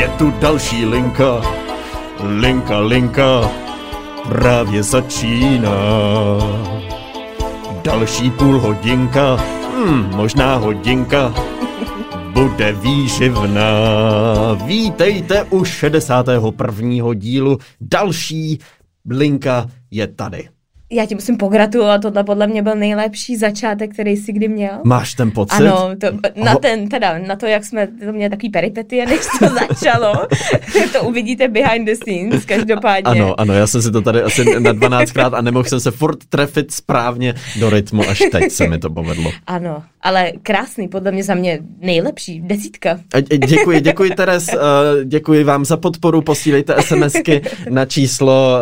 Je tu další linka, linka, právě začíná. Další půlhodinka, možná hodinka, bude výživná. Vítejte u 61. dílu, další linka je tady. Já ti musím pogratulovat, tohle podle mě byl nejlepší začátek, který jsi kdy měl. Máš ten pocit? Ano, na to, jak jsme to měli takový peripetie, než to začalo, to uvidíte behind the scenes, každopádně. Ano, já jsem si to tady asi na 12krát a nemohl jsem se furt trefit správně do rytmu, až teď se mi to povedlo. Ano, ale krásný, podle mě za mě nejlepší, 10. Děkuji Teres, děkuji vám za podporu, posílejte SMSky na číslo,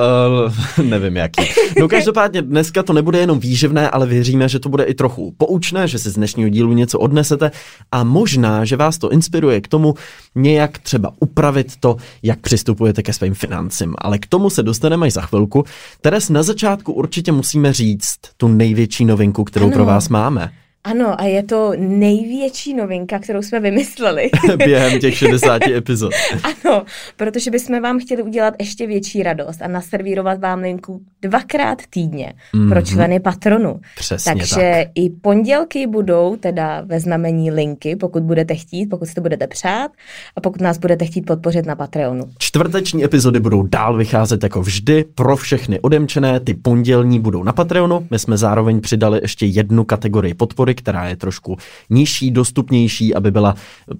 nevím jaký. No, každopádně dneska to nebude jenom výživné, ale věříme, že to bude i trochu poučné, že si z dnešního dílu něco odnesete a možná, že vás to inspiruje k tomu nějak třeba upravit to, jak přistupujete ke svým financím. Ale k tomu se dostaneme až za chvilku. Teres, na začátku určitě musíme říct tu největší novinku, kterou pro vás máme. Ano, a je to největší novinka, kterou jsme vymysleli. Během těch 60 epizod. Ano, protože bychom vám chtěli udělat ještě větší radost a naservírovat vám linku 2krát týdně pro členy patronu. Přesně. Takže tak. I pondělky budou teda ve znamení linky, pokud budete chtít, pokud si to budete přát a pokud nás budete chtít podpořit na Patreonu. Čtvrteční epizody budou dál vycházet jako vždy, pro všechny odemčené, ty pondělní budou na Patreonu. My jsme zároveň přidali ještě jednu kategorii podpory, která je trošku nižší, dostupnější, aby byla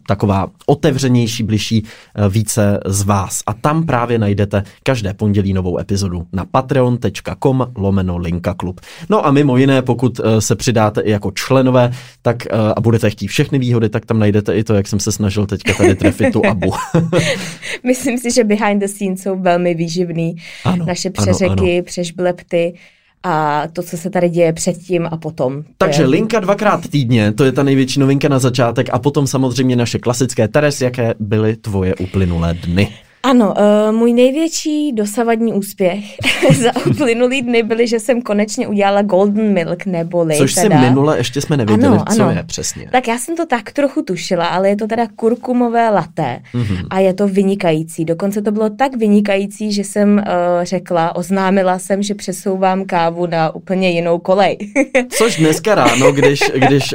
taková otevřenější, bližší více z vás. A tam právě najdete každé pondělí novou epizodu na patreon.com/linkaklub. No a mimo jiné, pokud se přidáte i jako členové, tak a budete chtít všechny výhody, tak tam najdete i to, jak jsem se snažil teďka tady trefit tu Abu. Myslím si, že behind the scenes jsou velmi výživný. Ano, naše přeřeky, přešblepty a to, co se tady děje předtím a potom. Takže linka 2krát týdně, to je ta největší novinka na začátek a potom samozřejmě naše klasické. Teres, jaké byly tvoje uplynulé dny? Ano, můj největší dosavadní úspěch za uplynulý dny byly, že jsem konečně udělala golden milk neboli. Což teda... si minule ještě jsme nevěděli, co je přesně. Tak já jsem to tak trochu tušila, ale je to teda kurkumové latte a je to vynikající. Dokonce to bylo tak vynikající, že jsem oznámila jsem, že přesouvám kávu na úplně jinou kolej. Což dneska ráno, když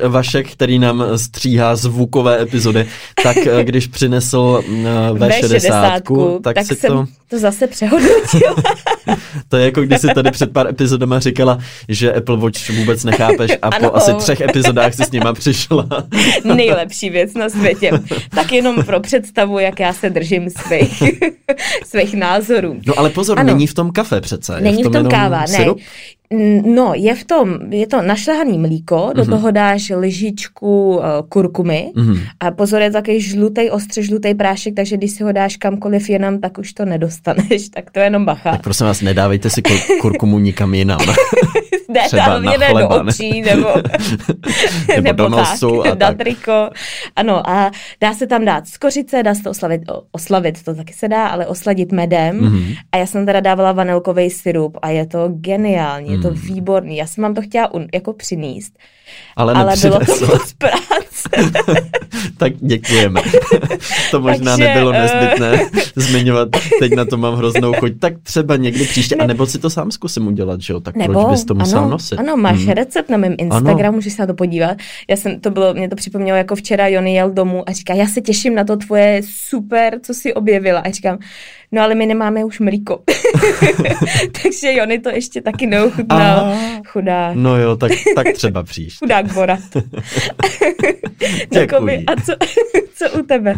Vašek, který nám stříhá zvukové epizody, tak když přinesl V60, tak jsem to zase přehodnotila. To je jako když si tady před pár epizodama říkala, že Apple Watch vůbec nechápeš a po asi 3 epizodách si s nima přišla. Nejlepší věc na světě. Tak jenom pro představu, jak já se držím svých názorů. No ale pozor, není v tom kafe přece. Není v tom káva, sirup? Ne. No, je to našlehaný mlíko, do toho dáš lyžičku kurkumy a pozor, je takový ostře žlutej prášek, takže když si ho dáš kamkoliv jinam, tak už to nedostaneš, tak to je jenom bacha. Tak prosím vás, nedávejte si kurkumu nikam jinam. Třeba na chleba, do očí, nebo do nosu. Na triko. Ano, a dá se tam dát z kořice, dá se to oslavit to taky se dá, ale osladit medem. A já jsem teda dávala vanilkový syrup a je to geniální, je to výborný. Já jsem vám to chtěla jako přinést. Ale bylo to moc práce. Tak děkujeme. To možná nebylo nezbytné zmiňovat. Teď na to mám hroznou chuť. Tak třeba někdy příště, anebo si to sám zkusím udělat, že jo? Tak proč bys to musel nosit? Ano, máš recept na mém Instagramu, můžeš se na to podívat. Mě to připomnělo, jako včera Jony jel domů a říká, já se těším na to tvoje super, co jsi objevila. A říkám, no ale my nemáme už mlíko. Takže Jony to ještě taky neochutnal. Chudák. No jo, tak třeba příště. Chudák Bora. Děkuji. A co u tebe?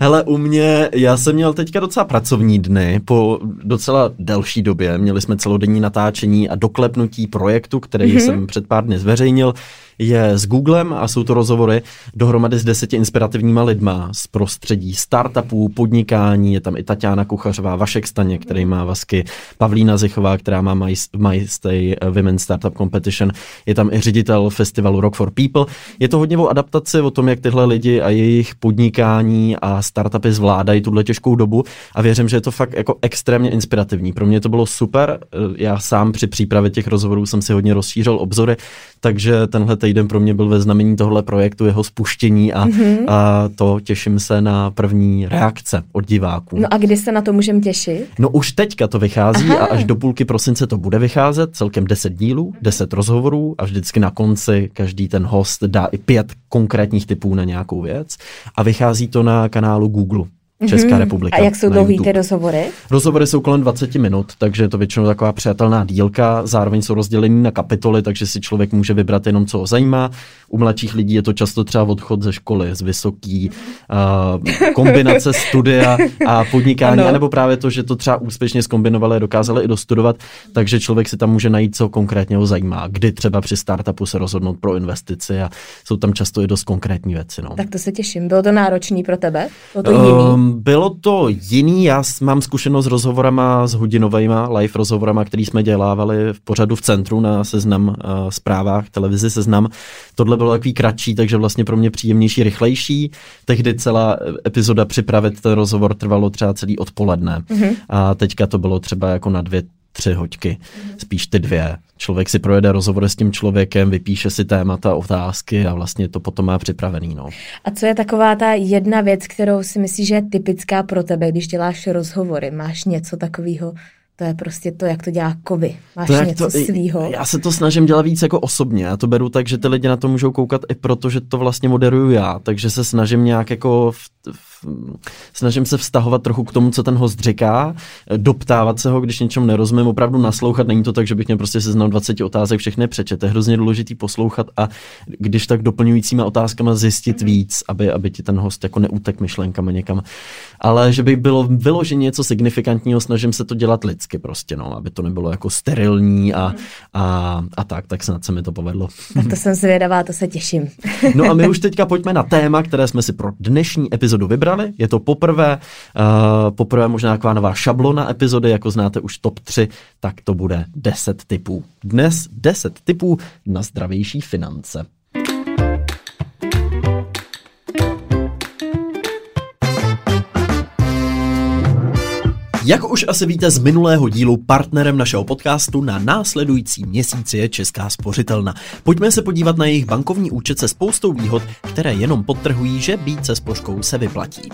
Hele, u mě, já jsem měl teďka docela pracovní dny, po docela delší době. Měli jsme celodenní natáčení a doklepnutí projektu, který jsem před pár dny zveřejnil. Je s Googlem a jsou to rozhovory dohromady s 10 inspirativníma lidma z prostředí startupů, podnikání, je tam i Taťána Kuchařová, Vašek Staněk, který má vazky, Pavlína Zichová, která má majstej Pay, Women's Startup Competition. Je tam i ředitel festivalu Rock for People. Je to hodně o adaptaci, o tom, jak tyhle lidi a jejich podnikání a startupy zvládají tuhle těžkou dobu a věřím, že je to fakt jako extrémně inspirativní. Pro mě to bylo super, já sám při přípravě těch rozhovorů jsem si hodně rozšířil obzory, takže tenhle týden pro mě byl ve znamení tohle projektu, jeho spuštění a to těším se na první reakce od diváků. No a kdy se na to můžeme těšit? No už teďka to vychází. Aha. A až do půlky prosince to bude vycházet, celkem 10 dílů, 10 rozhovorů a vždycky na konci každý ten host dá i 5 konkrétních typů na nějakou věc a vychází to na kanálu Google Česká republika. A jak jsou dlouhý ty rozhovory? Rozhovory jsou kolem 20 minut, takže je to většinou taková přijatelná dílka, zároveň jsou rozdělení na kapitoly, takže si člověk může vybrat jenom, co ho zajímá. U mladších lidí je to často třeba odchod ze školy, z vysoký, kombinace studia a podnikání, anebo právě to, že to třeba úspěšně zkombinovali a dokázali i dostudovat, takže člověk si tam může najít, co konkrétně ho zajímá, kdy třeba při startupu se rozhodnout pro investici a jsou tam často i dost konkrétní věci. No. Tak to se těším. Bylo to náročný pro tebe? Bylo to jiný, já mám zkušenost s rozhovorama, s hodinovejma live rozhovorama, který jsme dělávali v pořadu v centru na Seznam zprávách, televizi Seznam. Tohle bylo takový kratší, takže vlastně pro mě příjemnější, rychlejší. Tehdy celá epizoda připravit ten rozhovor trvalo třeba celý odpoledne. A teďka to bylo třeba jako na 2-3 hoďky, spíš ty 2. Člověk si projede rozhovor s tím člověkem, vypíše si témata, otázky a vlastně to potom má připravený. No. A co je taková ta jedna věc, kterou si myslíš, že je typická pro tebe, když děláš rozhovory? Máš něco takového? To je prostě to, jak to dělá Kovy. Máš něco svýho. Já se to snažím dělat víc jako osobně. Já to beru tak, že ty lidi na to můžou koukat i proto, že to vlastně moderuju já. Takže se snažím nějak jako snažím se vztahovat trochu k tomu, co ten host říká, doptávat se ho, když něčemu nerozumím, opravdu naslouchat. Není to tak, že bych měl prostě seznam 20 otázek, všechny přečet. Je hrozně důležitý poslouchat a když tak doplňujícíma otázkama zjistit víc, aby ti ten host jako neutek myšlenkama někam. Ale že by bylo vyloženě něco signifikantního, snažím se to dělat lidsky prostě, no, aby to nebylo jako sterilní a tak snad se mi to povedlo. Tak to jsem zvědavá, to se těším. No a my už teďka pojďme na téma, které jsme si pro dnešní epizodu vybrali. Je to poprvé možná taková nová šablona epizody, jako znáte už top 3, tak to bude 10 tipů. Dnes 10 tipů na zdravější finance. Jak už asi víte z minulého dílu, partnerem našeho podcastu na následující měsíc je Česká spořitelna. Pojďme se podívat na jejich bankovní účet se spoustou výhod, které jenom podtrhují, že být se spořkou se vyplatí.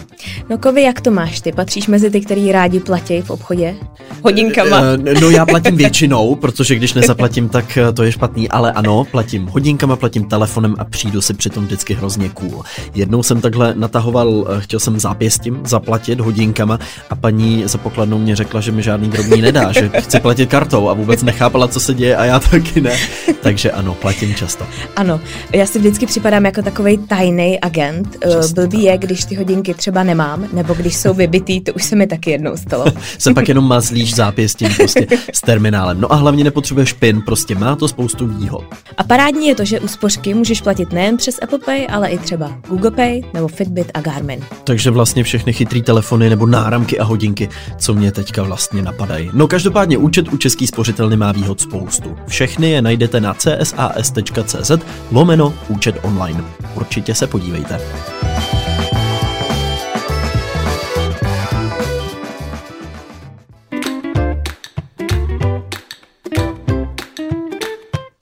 No Kovi, jak to máš ty? Patříš mezi ty, kteří rádi platí v obchodě? Hodinkama? No já platím většinou, protože když nezaplatím, tak to je špatný, ale ano, platím hodinkama, platím telefonem a přijdu si přitom vždycky hrozně cool. Jednou jsem takhle natahoval, chtěl jsem zápěstím zaplatit hodinkama a paní jednou mě řekla, že mi žádný drobný nedá, že chci platit kartou a vůbec nechápala, co se děje a já taky ne. Takže ano, platím často. Ano, já si vždycky připadám jako takovej tajný agent. Často, blbý je, když ty hodinky třeba nemám, nebo když jsou vybitý, to už se mi taky jednou stalo. Se pak jenom mazlíš zápěstím prostě s terminálem. No a hlavně nepotřebuješ PIN, prostě má to spoustu výhod. A parádní je to, že u spořky můžeš platit nejen přes Apple Pay, ale i třeba Google Pay nebo Fitbit a Garmin. Takže vlastně všechny chytrý telefony nebo náramky a hodinky, co mě teďka vlastně napadají. No každopádně účet u České spořitelny má výhod spoustu. Všechny je najdete na csas.cz/účet online. Určitě se podívejte.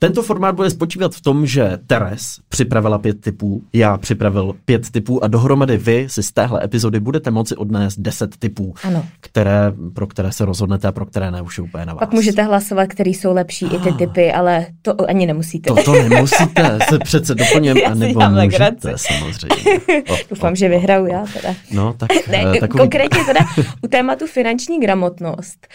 Tento formát bude spočívat v tom, že Teres připravila 5 tipů, já připravil 5 tipů a dohromady vy si z téhle epizody budete moci odnést 10 tipů, pro které se rozhodnete a pro které ne, už je úplně na vás. Pak můžete hlasovat, který jsou lepší i ty tipy, ale to ani nemusíte. To nemusíte, se přece doplním, anebo můžete samozřejmě. Doufám, že vyhraju já teda. No, tak, ne, konkrétně teda u tématu finanční gramotnost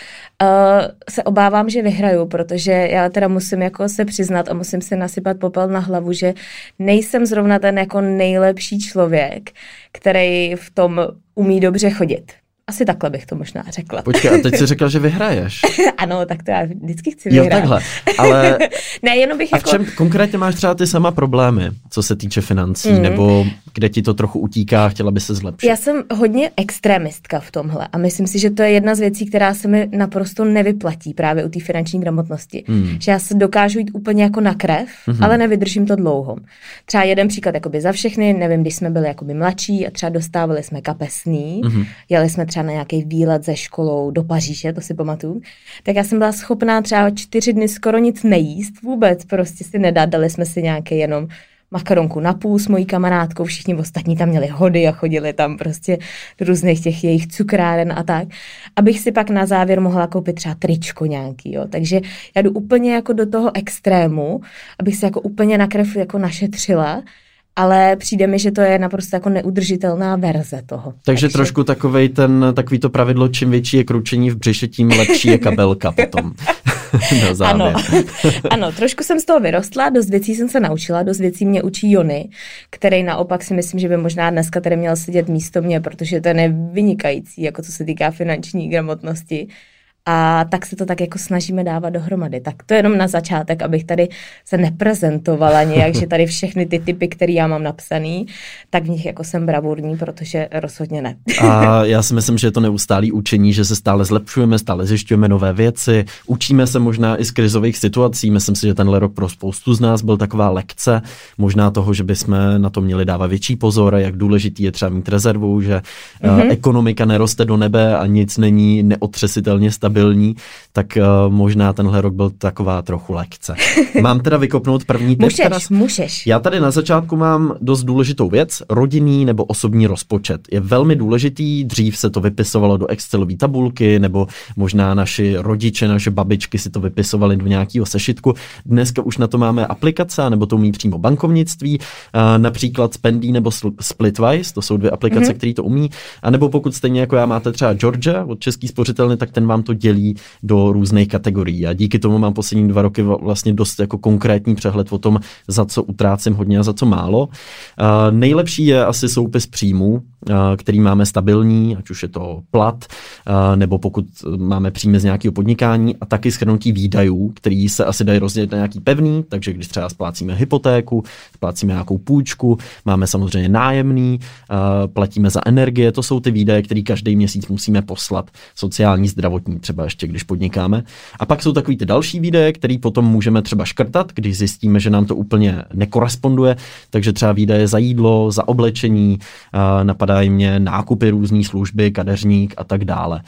se obávám, že vyhraju, protože já teda musím jako se přiznat a musím si nasypat popel na hlavu, že nejsem zrovna ten jako nejlepší člověk, který v tom umí dobře chodit. Asi takhle bych to možná řekla. Počkej, a teď jsi řekla, že vyhraješ. Ano, tak to já vždycky chci vyhrát. Jo, takhle. Ale ne, jenom bych a jako... v čem konkrétně máš třeba ty sama problémy, co se týče financí, nebo kde ti to trochu utíká, chtěla by se zlepšit? Já jsem hodně extremistka v tomhle a myslím si, že to je jedna z věcí, která se mi naprosto nevyplatí právě u té finanční gramotnosti. Že já se dokážu jít úplně jako na krev, ale nevydržím to dlouho. Třeba jeden příklad jakoby za všechny, nevím, když jsme byli jakoby mladší a třeba dostávali jsme kapesný, jeli jsme třeba na nějaký výlet ze školou do Paříže, to si pamatuju, tak já jsem byla schopná třeba 4 dny skoro nic nejíst vůbec, prostě si nedat, dali jsme si nějaké jenom makaronku na půl s mojí kamarádkou, všichni ostatní tam měli hody a chodili tam prostě do různých těch jejich cukráren a tak, abych si pak na závěr mohla koupit třeba tričko nějaký, jo. Takže já jdu úplně jako do toho extrému, abych se jako úplně na krev jako našetřila, ale přijde mi, že to je naprosto jako neudržitelná verze toho. Takže trošku takový to pravidlo, čím větší je kručení v břiše, tím lepší je kabelka potom. Ano. Ano, trošku jsem z toho vyrostla, dost věcí jsem se naučila, dost věcí mě učí Jony, který naopak si myslím, že by možná dneska tady měl sedět místo mě, protože ten je vynikající, jako co se týká finanční gramotnosti. A tak se to tak jako snažíme dávat dohromady. Tak to jenom na začátek, abych tady se neprezentovala nějak, že tady všechny ty typy, které já mám napsaný, tak v nich jako jsem bravurní, protože rozhodně ne. A já si myslím, že je to neustálý učení, že se stále zlepšujeme, stále zjišťujeme nové věci, učíme se možná i z krizových situací. Myslím si, že tenhle rok pro spoustu z nás byl taková lekce, možná toho, že bychom na to měli dávat větší pozor, jak důležitý je třeba mít rezervu, že ekonomika neroste do nebe a nic není neotřesitelně stabilní. Tak možná tenhle rok byl taková trochu lekce. Mám teda vykopnout první tip? Můžeš. Já tady na začátku mám dost důležitou věc, rodinný nebo osobní rozpočet. Je velmi důležitý, dřív se to vypisovalo do Excelové tabulky, nebo možná naši rodiče, naše babičky si to vypisovali do nějakého sešitku. Dneska už na to máme aplikace, nebo to umí přímo bankovnictví, například Spendy nebo Splitwise, to jsou 2 aplikace, které to umí. A nebo pokud stejně jako já máte třeba Georgia od České spořitelny, tak ten vám to dělí do různých kategorií a díky tomu mám poslední 2 roky vlastně dost jako konkrétní přehled o tom, za co utrácím hodně a za co málo. Nejlepší je asi soupis příjmů, který máme stabilní, ať už je to plat, nebo pokud máme příjmy z nějakého podnikání a taky shrnutí výdajů, který se asi dají rozdělit na nějaký pevný, takže když třeba splácíme hypotéku, splácíme nějakou půjčku, máme samozřejmě nájemný, platíme za energie, to jsou ty výdaje, které každý měsíc musíme poslat, sociální, zdravotní, třeba ještě, když podnikáme. A pak jsou takový ty další výdaje, který potom můžeme třeba škrtat, když zjistíme, že nám to úplně nekoresponduje, takže třeba výdaje za jídlo, za oblečení, napadají mě nákupy různý služby, kadeřník a tak dále.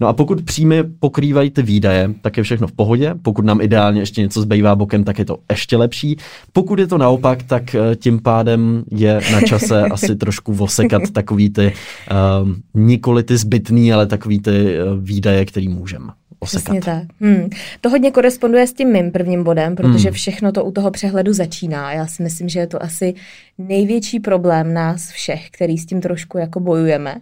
No a pokud příjmy pokrývají ty výdaje, tak je všechno v pohodě, pokud nám ideálně ještě něco zbývá bokem, tak je to ještě lepší. Pokud je to naopak, tak tím pádem je na čase asi trošku vosekat takový ty, nikoli ty zbytný, ale takový ty výdaje, který můžeme osekat. Přesně tak. To hodně koresponduje s tím mým prvním bodem, protože všechno to u toho přehledu začíná. Já si myslím, že je to asi největší problém nás všech, který s tím trošku jako bojujeme,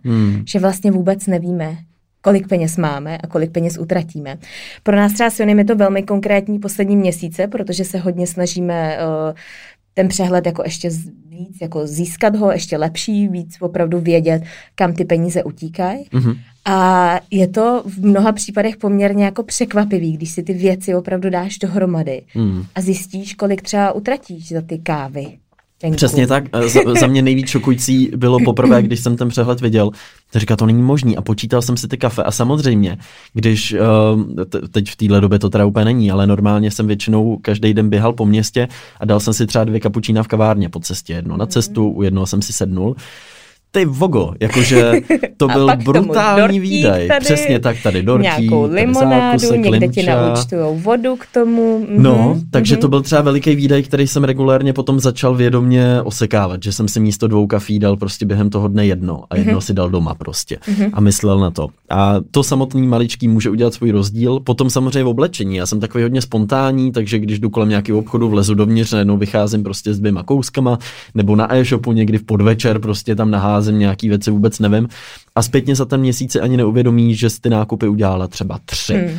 že vlastně vůbec nevíme, kolik peněz máme a kolik peněz utratíme. Pro nás třeba s Jonem je to velmi konkrétní poslední měsíce, protože se hodně snažíme ten přehled jako ještě víc, jako získat ho, ještě lepší, víc opravdu vědět, kam ty peníze utíkají. A je to v mnoha případech poměrně jako překvapivý, když si ty věci opravdu dáš dohromady a zjistíš, kolik třeba utratíš za ty kávy. Tenku. Přesně tak. Za mě nejvíc šokující bylo poprvé, když jsem ten přehled viděl. Říká, to není možný a počítal jsem si ty kafe a samozřejmě, když teď v téhle době to teda úplně není, ale normálně jsem většinou každý den běhal po městě a dal jsem si třeba 2 kapučína v kavárně po cestě, jedno na cestu, u jednoho jsem si sednul. Ty vogo, jakože to byl brutální výdaj. Tady, přesně tak, tady dortík, nějakou limonádu, zákusek, někde ti naúčtujou vodu k tomu. No, takže to byl třeba veliký výdaj, který jsem regulérně potom začal vědomě osekávat, že jsem si místo 2 kafí dal prostě během toho dne jedno a jedno si dal doma prostě a myslel na to. A to samotný maličký může udělat svůj rozdíl, potom samozřejmě v oblečení. Já jsem takový hodně spontánní, takže když jdu kolem nějakého obchodu, vlezu dovnitř, najednou vycházím prostě s 2 kouskama, nebo na e-shopu někdy v podvečer prostě tam naházím nějaký věci, vůbec nevím. A zpětně za ten měsíc ani neuvědomí, že jsi ty nákupy udělala třeba 3.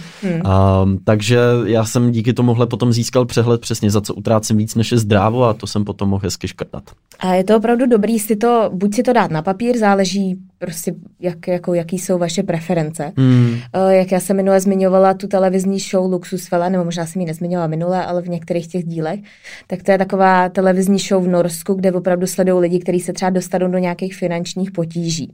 Takže já jsem díky tomuhle potom získal přehled přesně, za co utrácím víc, než je zdrávo a to jsem potom mohl hezky škrtat. A je to opravdu dobrý si to, buď si to dát na papír, záleží prostě jaký jsou vaše preference. Jak já jsem minule zmiňovala tu televizní show Luxus Vela, nebo možná jsem ji nezmiňovala minule, ale v některých těch dílech, tak to je taková televizní show v Norsku, kde opravdu sledují lidi, kteří se třeba dostanou do nějakých finančních potíží.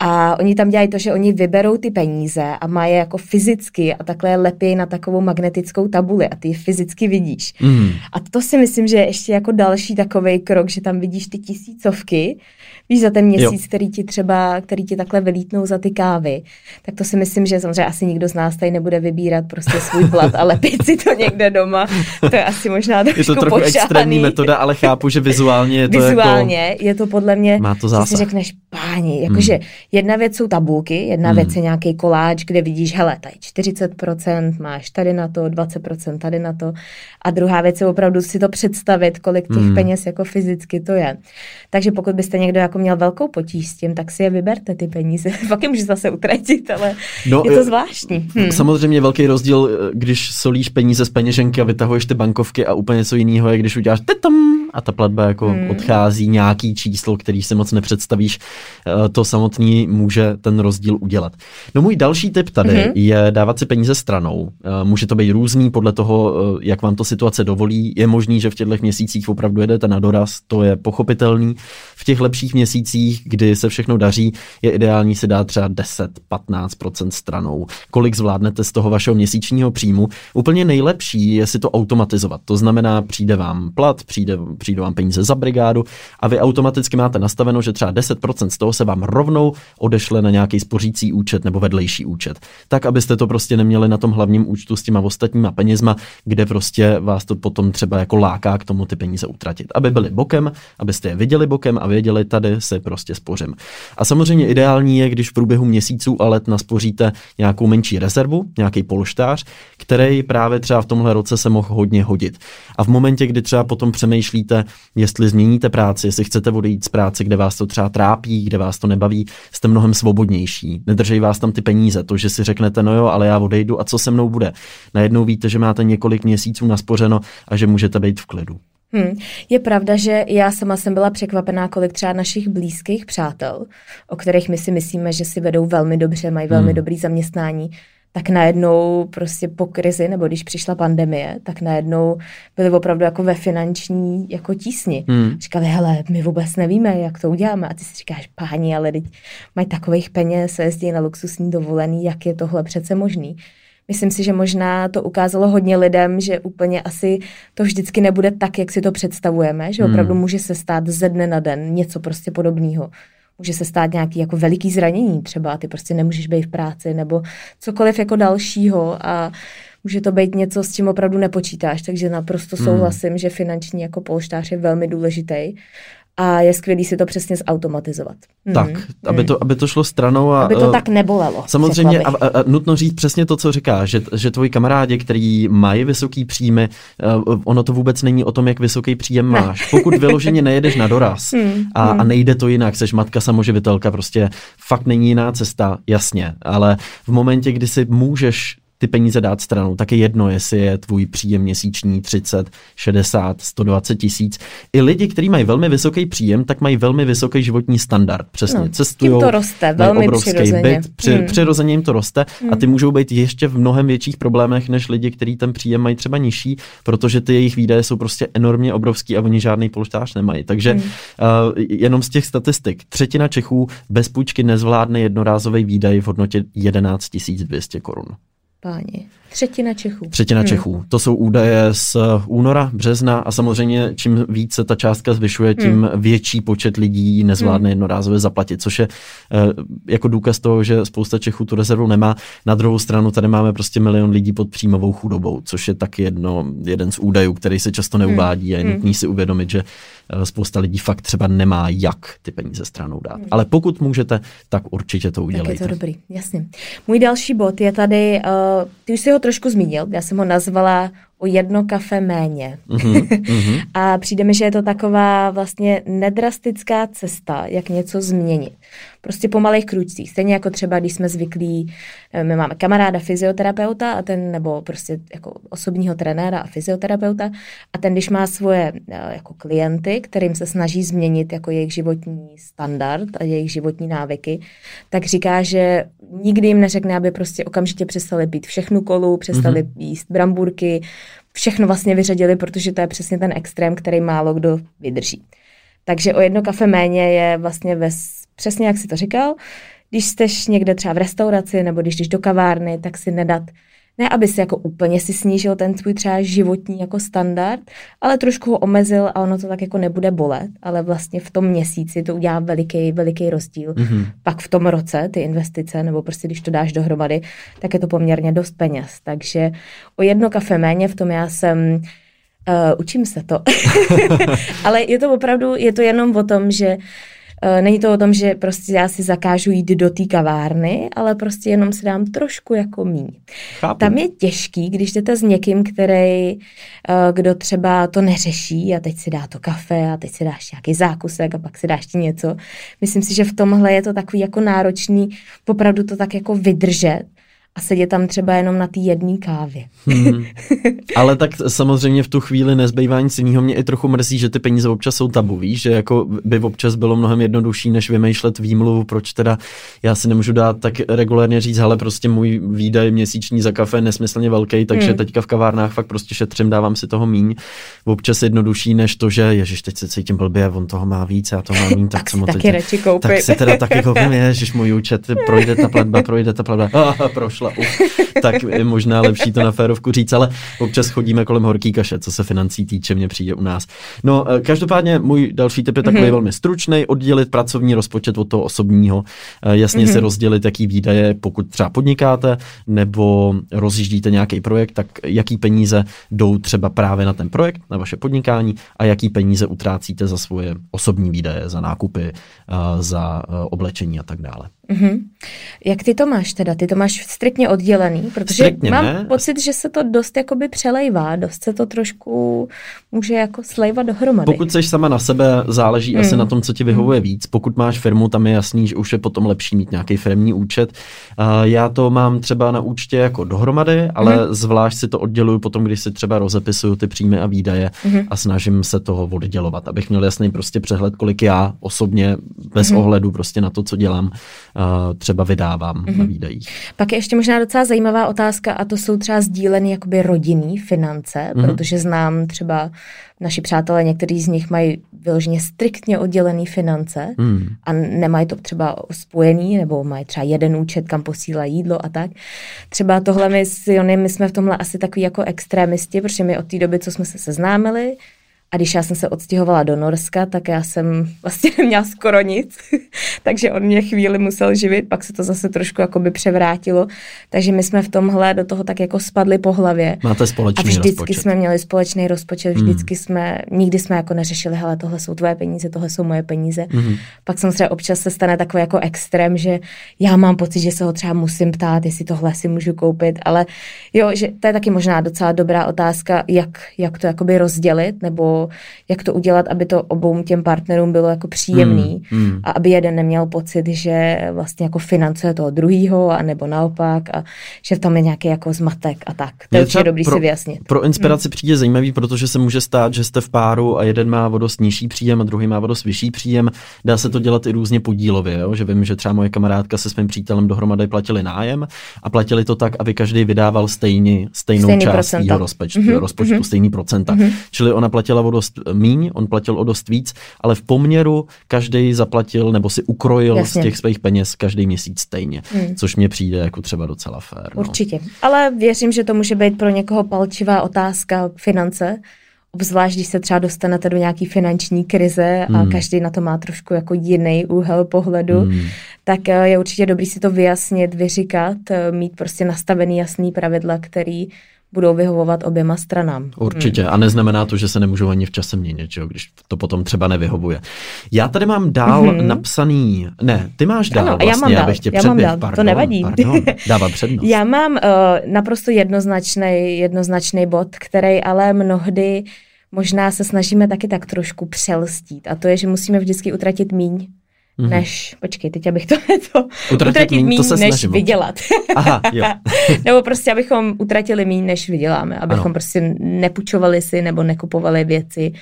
A oni tam dělají to, že oni vyberou ty peníze a mají jako fyzicky a takhle je lepí na takovou magnetickou tabuli a ty fyzicky vidíš. A to si myslím, že je ještě jako další takovej krok, že tam vidíš ty tisícovky, víš, za ten měsíc, který ti takhle vylítnou za ty kávy, tak to si myslím, že samozřejmě asi nikdo z nás tady nebude vybírat prostě svůj plat a lepit si to někde doma. To je asi možná trošku počáhaný. Je to trochu extrémní metoda, ale chápu, že vizuálně je to je to podle mě, má to zásah. Si řekneš, páni, jakože jedna věc jsou tabulky, jedna věc je nějaký koláč, kde vidíš, hele, tady 40%, máš tady na to, 20% tady na to a druhá věc je opravdu si to představit, kolik těch peněz jako fyzicky to je. Takže pokud byste někdo jako měl velkou potíž s tím, tak si je vyberte ty peníze. Fakt je může zase utratit, ale je to zvláštní. Samozřejmě velký rozdíl, když solíš peníze z peněženky a vytahuješ ty bankovky a úplně co jiného je, když uděláš a ta platba jako odchází nějaký číslo, který si moc nepředstavíš, to samotný může ten rozdíl udělat. No můj další tip tady je dávat si peníze stranou. Může to být různý podle toho, jak vám to situace dovolí. Je možný, že v těchto měsících opravdu jedete na doraz, to je pochopitelný. V těch lepších měsících, kdy se všechno daří, je ideální si dát třeba 10-15% stranou. Kolik zvládnete z toho vašeho měsíčního příjmu? Úplně nejlepší je si to automatizovat. To znamená, přijde vám plat, přijde vám peníze za brigádu a vy automaticky máte nastaveno, že třeba 10% z toho se vám rovnou odešle na nějaký spořící účet nebo vedlejší účet. Tak, abyste to prostě neměli na tom hlavním účtu s těma ostatníma penězma, kde prostě vás to potom třeba jako láká k tomu ty peníze utratit. Aby byly bokem, abyste je viděli bokem a věděli, tady se prostě spořím. A samozřejmě ideální je, když v průběhu měsíců a let naspoříte nějakou menší rezervu, nějaký polštář, který právě třeba v tomhle roce se mohl hodně hodit. A v momentě, kdy třeba potom přemýšlíte, jestli změníte práci, jestli chcete odejít z práce, kde vás to třeba trápí, kde vás to nebaví, jste mnohem svobodnější. Nedržej vás tam ty peníze, to, že si řeknete, no jo, ale já odejdu a co se mnou bude. Najednou víte, že máte několik měsíců naspořeno a že můžete být v klidu. Je pravda, že já sama jsem byla překvapená, kolik třeba našich blízkých přátel, o kterých my si myslíme, že si vedou velmi dobře, mají velmi dobrý zaměstnání, tak najednou prostě po krizi, nebo když přišla pandemie, tak najednou byli opravdu jako ve finanční jako tísni. Říkali, hele, my vůbec nevíme, jak to uděláme. A ty si říkáš, páni, ale teď mají takových peněz, jezdí na luxusní dovolený, jak je tohle přece možný. Myslím si, že možná to ukázalo hodně lidem, že úplně asi to vždycky nebude tak, jak si to představujeme, že opravdu může se stát ze dne na den něco prostě podobného. Může se stát nějaký jako veliký zranění třeba a ty prostě nemůžeš být v práci nebo cokoliv jako dalšího a může to být něco, s čím opravdu nepočítáš, takže naprosto souhlasím, že finanční jako polštář je velmi důležitý. A je skvělý si to přesně zautomatizovat. Tak, aby to šlo stranou. A aby to tak nebolelo. Samozřejmě a nutno říct přesně to, co říkáš, že tvoji kamarádi, který mají vysoký příjmy, ono to vůbec není o tom, jak vysoký příjem máš. Pokud vyloženě nejedeš na doraz a nejde to jinak, seš matka samoživitelka, prostě fakt není jiná cesta, jasně. Ale v momentě, kdy si můžeš ty peníze dát stranou, tak je jedno, jestli je tvůj příjem měsíční 30, 60, 120 tisíc. I lidi, kteří mají velmi vysoký příjem, tak mají velmi vysoký životní standard. Přesně, cestujou, to roste, velmi přirozeně. Byt, přirozeně jim to roste a ty můžou být ještě v mnohem větších problémech, než lidi, kteří ten příjem mají třeba nižší, protože ty jejich výdaje jsou prostě enormně obrovský a oni žádný polštář nemají. Takže jenom z těch statistik, 3% Čechů bez půjčky nezvládne jednorázový výdaj v hodnotě 11 200 korun. Páni. 3% Čechů. 3% Čechů. To jsou údaje z února, března a samozřejmě čím více ta částka zvyšuje, tím větší počet lidí nezvládne jednorázově zaplatit, což je jako důkaz toho, že spousta Čechů tu rezervu nemá. Na druhou stranu tady máme prostě milion lidí pod příjmovou chudobou, což je taky jeden z údajů, který se často neuvádí a je nutný si uvědomit, že spousta lidí fakt třeba nemá jak ty peníze stranou dát. Ale pokud můžete, tak určitě to udělejte. Tak je to dobrý, jasně. Můj další bod je tady, ty už si ho trošku zmínil, já jsem ho nazvala o jedno kafe méně. A přijde mi, že je to taková vlastně nedrastická cesta, jak něco změnit. prostě po malých krůčcích. Stejně jako třeba, když jsme zvyklí, my máme kamaráda fyzioterapeuta a ten, nebo prostě jako osobního trenéra a fyzioterapeuta, a ten, když má svoje jako klienty, kterým se snaží změnit jako jejich životní standard a jejich životní návyky, tak říká, že nikdy jim neřekne, aby prostě okamžitě přestali pít všechnu kolu, přestali jíst bramburky, všechno vlastně vyřadili, protože to je přesně ten extrém, který málo kdo vydrží. Takže o jedno kafe méně je vlastně přesně jak si to říkal, když jsteš někde třeba v restauraci nebo když jdeš do kavárny, tak si nedat, ne aby si jako úplně si snížil ten svůj třeba životní jako standard, ale trošku ho omezil a ono to tak jako nebude bolet, ale vlastně v tom měsíci to udělá veliký rozdíl. Mm-hmm. Pak v tom roce ty investice, nebo prostě když to dáš dohromady, tak je to poměrně dost peněz. Takže o jedno kafe méně, v tom já jsem... učím se to. Ale je to opravdu, je to jenom o tom, že není to o tom, že prostě já si zakážu jít do té kavárny, ale prostě jenom si dám trošku jako míň. Tam je těžký, když jdete s někým, kdo třeba to neřeší a teď si dá to kafe a teď si dáš nějaký zákusek a pak si dáš ti něco. Myslím si, že v tomhle je to takový jako náročný, opravdu to tak jako vydržet. A sedět tam třeba jenom na té jedné kávě. Ale tak samozřejmě v tu chvíli nezbývá nic jiného. Mě i trochu mrzí, že ty peníze občas jsou tabu, víš? Že jako by občas bylo mnohem jednodušší, než vymýšlet výmluvu, proč teda já si nemůžu dát tak regulérně říct, hele, prostě můj výdaj měsíční za kafe nesmyslně velký, takže teďka v kavárnách fakt prostě šetřím, dávám si toho míň. Občas jednodušší, než to, že ježiš, teď se cítím blbě, on toho má víc, já to mám míň, tak jsem taky radši koupím. Tak si teda taky koupím, ježiš, můj účet, projde ta platba. Tak je možná lepší to na férovku říct, ale občas chodíme kolem horký kaše, co se financí týče, mně přijde u nás. No, každopádně můj další tip je takový velmi stručný, oddělit pracovní rozpočet od toho osobního, jasně se rozdělit, jaký výdaje, pokud třeba podnikáte nebo rozjíždíte nějaký projekt, tak jaký peníze jdou třeba právě na ten projekt, na vaše podnikání a jaký peníze utrácíte za svoje osobní výdaje, za nákupy, za oblečení a tak dále. Jak ty to máš teda? Ty to máš striktně oddělený, protože mám pocit, že se to dost jakoby přelejvá, dost se to trošku může jako slejvat dohromady. Pokud jsi sama na sebe, záleží asi na tom, co ti vyhovuje víc. Pokud máš firmu, tam je jasný, že už je potom lepší mít nějaký firemní účet. Já to mám třeba na účtě jako dohromady, ale zvlášť si to odděluju potom, když si třeba rozepisuju ty příjmy a výdaje a snažím se toho oddělovat, abych měl jasný prostě přehled, kolik já osobně bez ohledu prostě na to, co dělám, třeba vydávám na výdajích. Pak je ještě možná docela zajímavá otázka a to jsou třeba sdílené jakoby rodinný finance, protože znám třeba naši přátelé, některý z nich mají vyloženě striktně oddělené finance a nemají to třeba spojený, nebo mají třeba jeden účet, kam posílají jídlo a tak. Třeba tohle my s Jony, my jsme v tomhle asi takový jako extrémisti, protože my od té doby, co jsme se seznámili, a když já jsem se odstěhovala do Norska, tak já jsem vlastně neměla skoro nic, takže on mě chvíli musel živit, pak se to zase trošku jakoby převrátilo, takže my jsme v tomhle do toho tak jako spadli po hlavě. Máte společný rozpočet. A vždycky jsme měli společný rozpočet, vždycky nikdy jsme jako neřešili, hele, tohle jsou tvoje peníze, tohle jsou moje peníze. Pak samozřejmě občas se stane takový jako extrém, že já mám pocit, že se ho třeba musím ptát, jestli tohle si můžu koupit, ale jo, že to je taky možná docela dobrá otázka, jak to jakoby rozdělit, nebo jak to udělat, aby to obou těm partnerům bylo jako příjemný a aby jeden neměl pocit, že vlastně jako financuje toho druhýho a nebo naopak a že tam je nějaký jako zmatek a tak. To je dobrý si vyjasnit. Pro inspiraci přijde zajímavý, protože se může stát, že jste v páru a jeden má o dost nižší příjem a druhý má o dost vyšší příjem. Dá se to dělat i různě podílově, jo? Že vím, že třeba moje kamarádka se svým přítelem dohromady platili nájem a platili to tak, aby každý vydával stejnou část jeho rozpočtu, stejný procenta. Čili ona platila o dost míň, on platil o dost víc, ale v poměru každý zaplatil nebo si ukrojil z těch svých peněz každý měsíc stejně, což mně přijde jako třeba docela fér. No. Určitě, ale věřím, že to může být pro někoho palčivá otázka finance, obzvlášť když se třeba dostanete do nějaký finanční krize a každý na to má trošku jako jiný úhel pohledu, tak je určitě dobrý si to vyjasnit, vyříkat, mít prostě nastavený jasný pravidla, který budou vyhovovat oběma stranám. Určitě. A neznamená to, že se nemůžou ani v čase měnit, že jo, když to potom třeba nevyhovuje. Já tady mám dál napsaný... Ne, ty máš dál, ano, vlastně, já bych tě předběhl. To nevadí. Pardon, dávám přednost. Já mám naprosto jednoznačný bod, který ale mnohdy možná se snažíme taky tak trošku přelstít. A to je, že musíme vždycky utratit míň, než, počkej, teď abych to utratit míň, než vydělat. Aha, jo. Nebo prostě, abychom utratili míň, než vyděláme. Abychom prostě nepůjčovali si nebo nekupovali věci